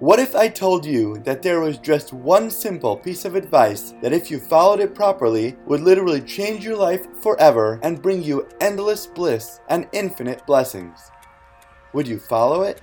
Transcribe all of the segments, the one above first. What if I told you that there was just one simple piece of advice that if you followed it properly would literally change your life forever and bring you endless bliss and infinite blessings? Would you follow it?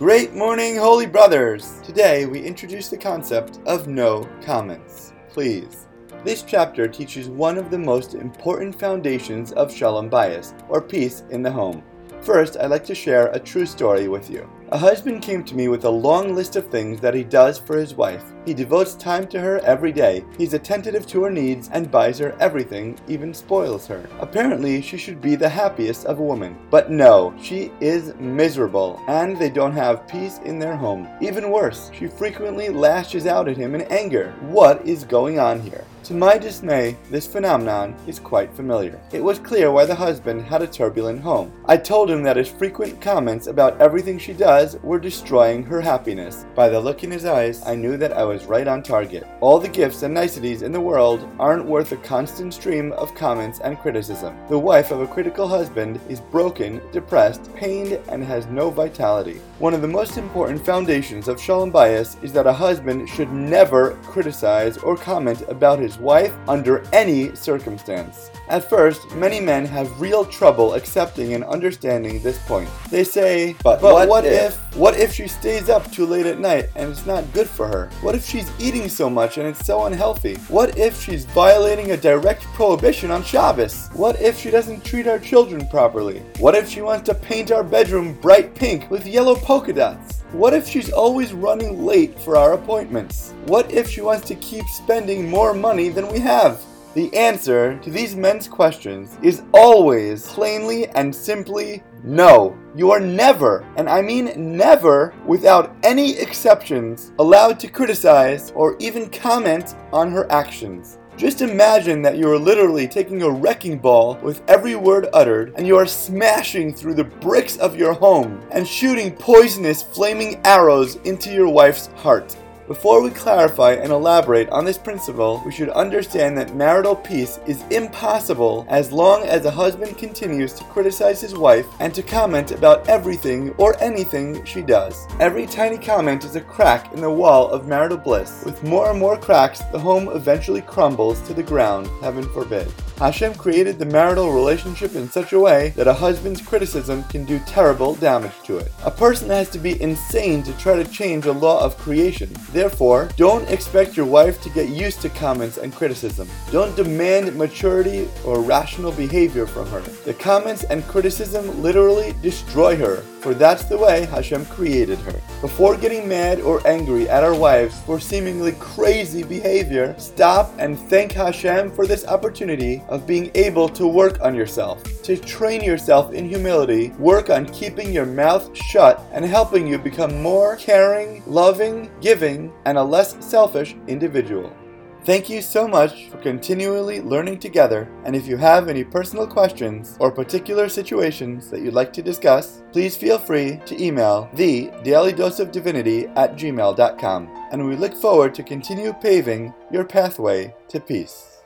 Great morning, holy brothers! Today we introduce the concept of no comments, please. This chapter teaches one of the most important foundations of Shalom Bayis, or peace in the home. First, I'd like to share a true story with you. A husband came to me with a long list of things that he does for his wife. He devotes time to her every day. He's attentive to her needs and buys her everything, even spoils her. Apparently, she should be the happiest of a woman. But no, she is miserable, and they don't have peace in their home. Even worse, she frequently lashes out at him in anger. What is going on here? To my dismay, this phenomenon is quite familiar. It was clear why the husband had a turbulent home. I told him that his frequent comments about everything she does were destroying her happiness. By the look in his eyes, I knew that I was right on target. All the gifts and niceties in the world aren't worth a constant stream of comments and criticism. The wife of a critical husband is broken, depressed, pained, and has no vitality. One of the most important foundations of Shalom Bayis is that a husband should never criticize or comment about his wife under any circumstance. At first, many men have real trouble accepting and understanding this point. They say, What if she stays up too late at night and it's not good for her? What if she's eating so much and it's so unhealthy? What if she's violating a direct prohibition on Shabbos? What if she doesn't treat our children properly? What if she wants to paint our bedroom bright pink with yellow polka dots? What if she's always running late for our appointments? What if she wants to keep spending more money than we have? The answer to these men's questions is always plainly and simply no. You are never, and I mean never, without any exceptions, allowed to criticize or even comment on her actions. Just imagine that you are literally taking a wrecking ball with every word uttered, and you are smashing through the bricks of your home and shooting poisonous flaming arrows into your wife's heart. Before we clarify and elaborate on this principle, we should understand that marital peace is impossible as long as a husband continues to criticize his wife and to comment about everything or anything she does. Every tiny comment is a crack in the wall of marital bliss. With more and more cracks, the home eventually crumbles to the ground, heaven forbid. Hashem created the marital relationship in such a way that a husband's criticism can do terrible damage to it. A person has to be insane to try to change the law of creation. Therefore, don't expect your wife to get used to comments and criticism. Don't demand maturity or rational behavior from her. The comments and criticism literally destroy her, for that's the way Hashem created her. Before getting mad or angry at our wives for seemingly crazy behavior, stop and thank Hashem for this opportunity of being able to work on yourself, to train yourself in humility, work on keeping your mouth shut, and helping you become more caring, loving, giving, and a less selfish individual. Thank you so much for continually learning together, and if you have any personal questions or particular situations that you'd like to discuss, please feel free to email thedailydoseofdivinity@gmail.com, and we look forward to continue paving your pathway to peace.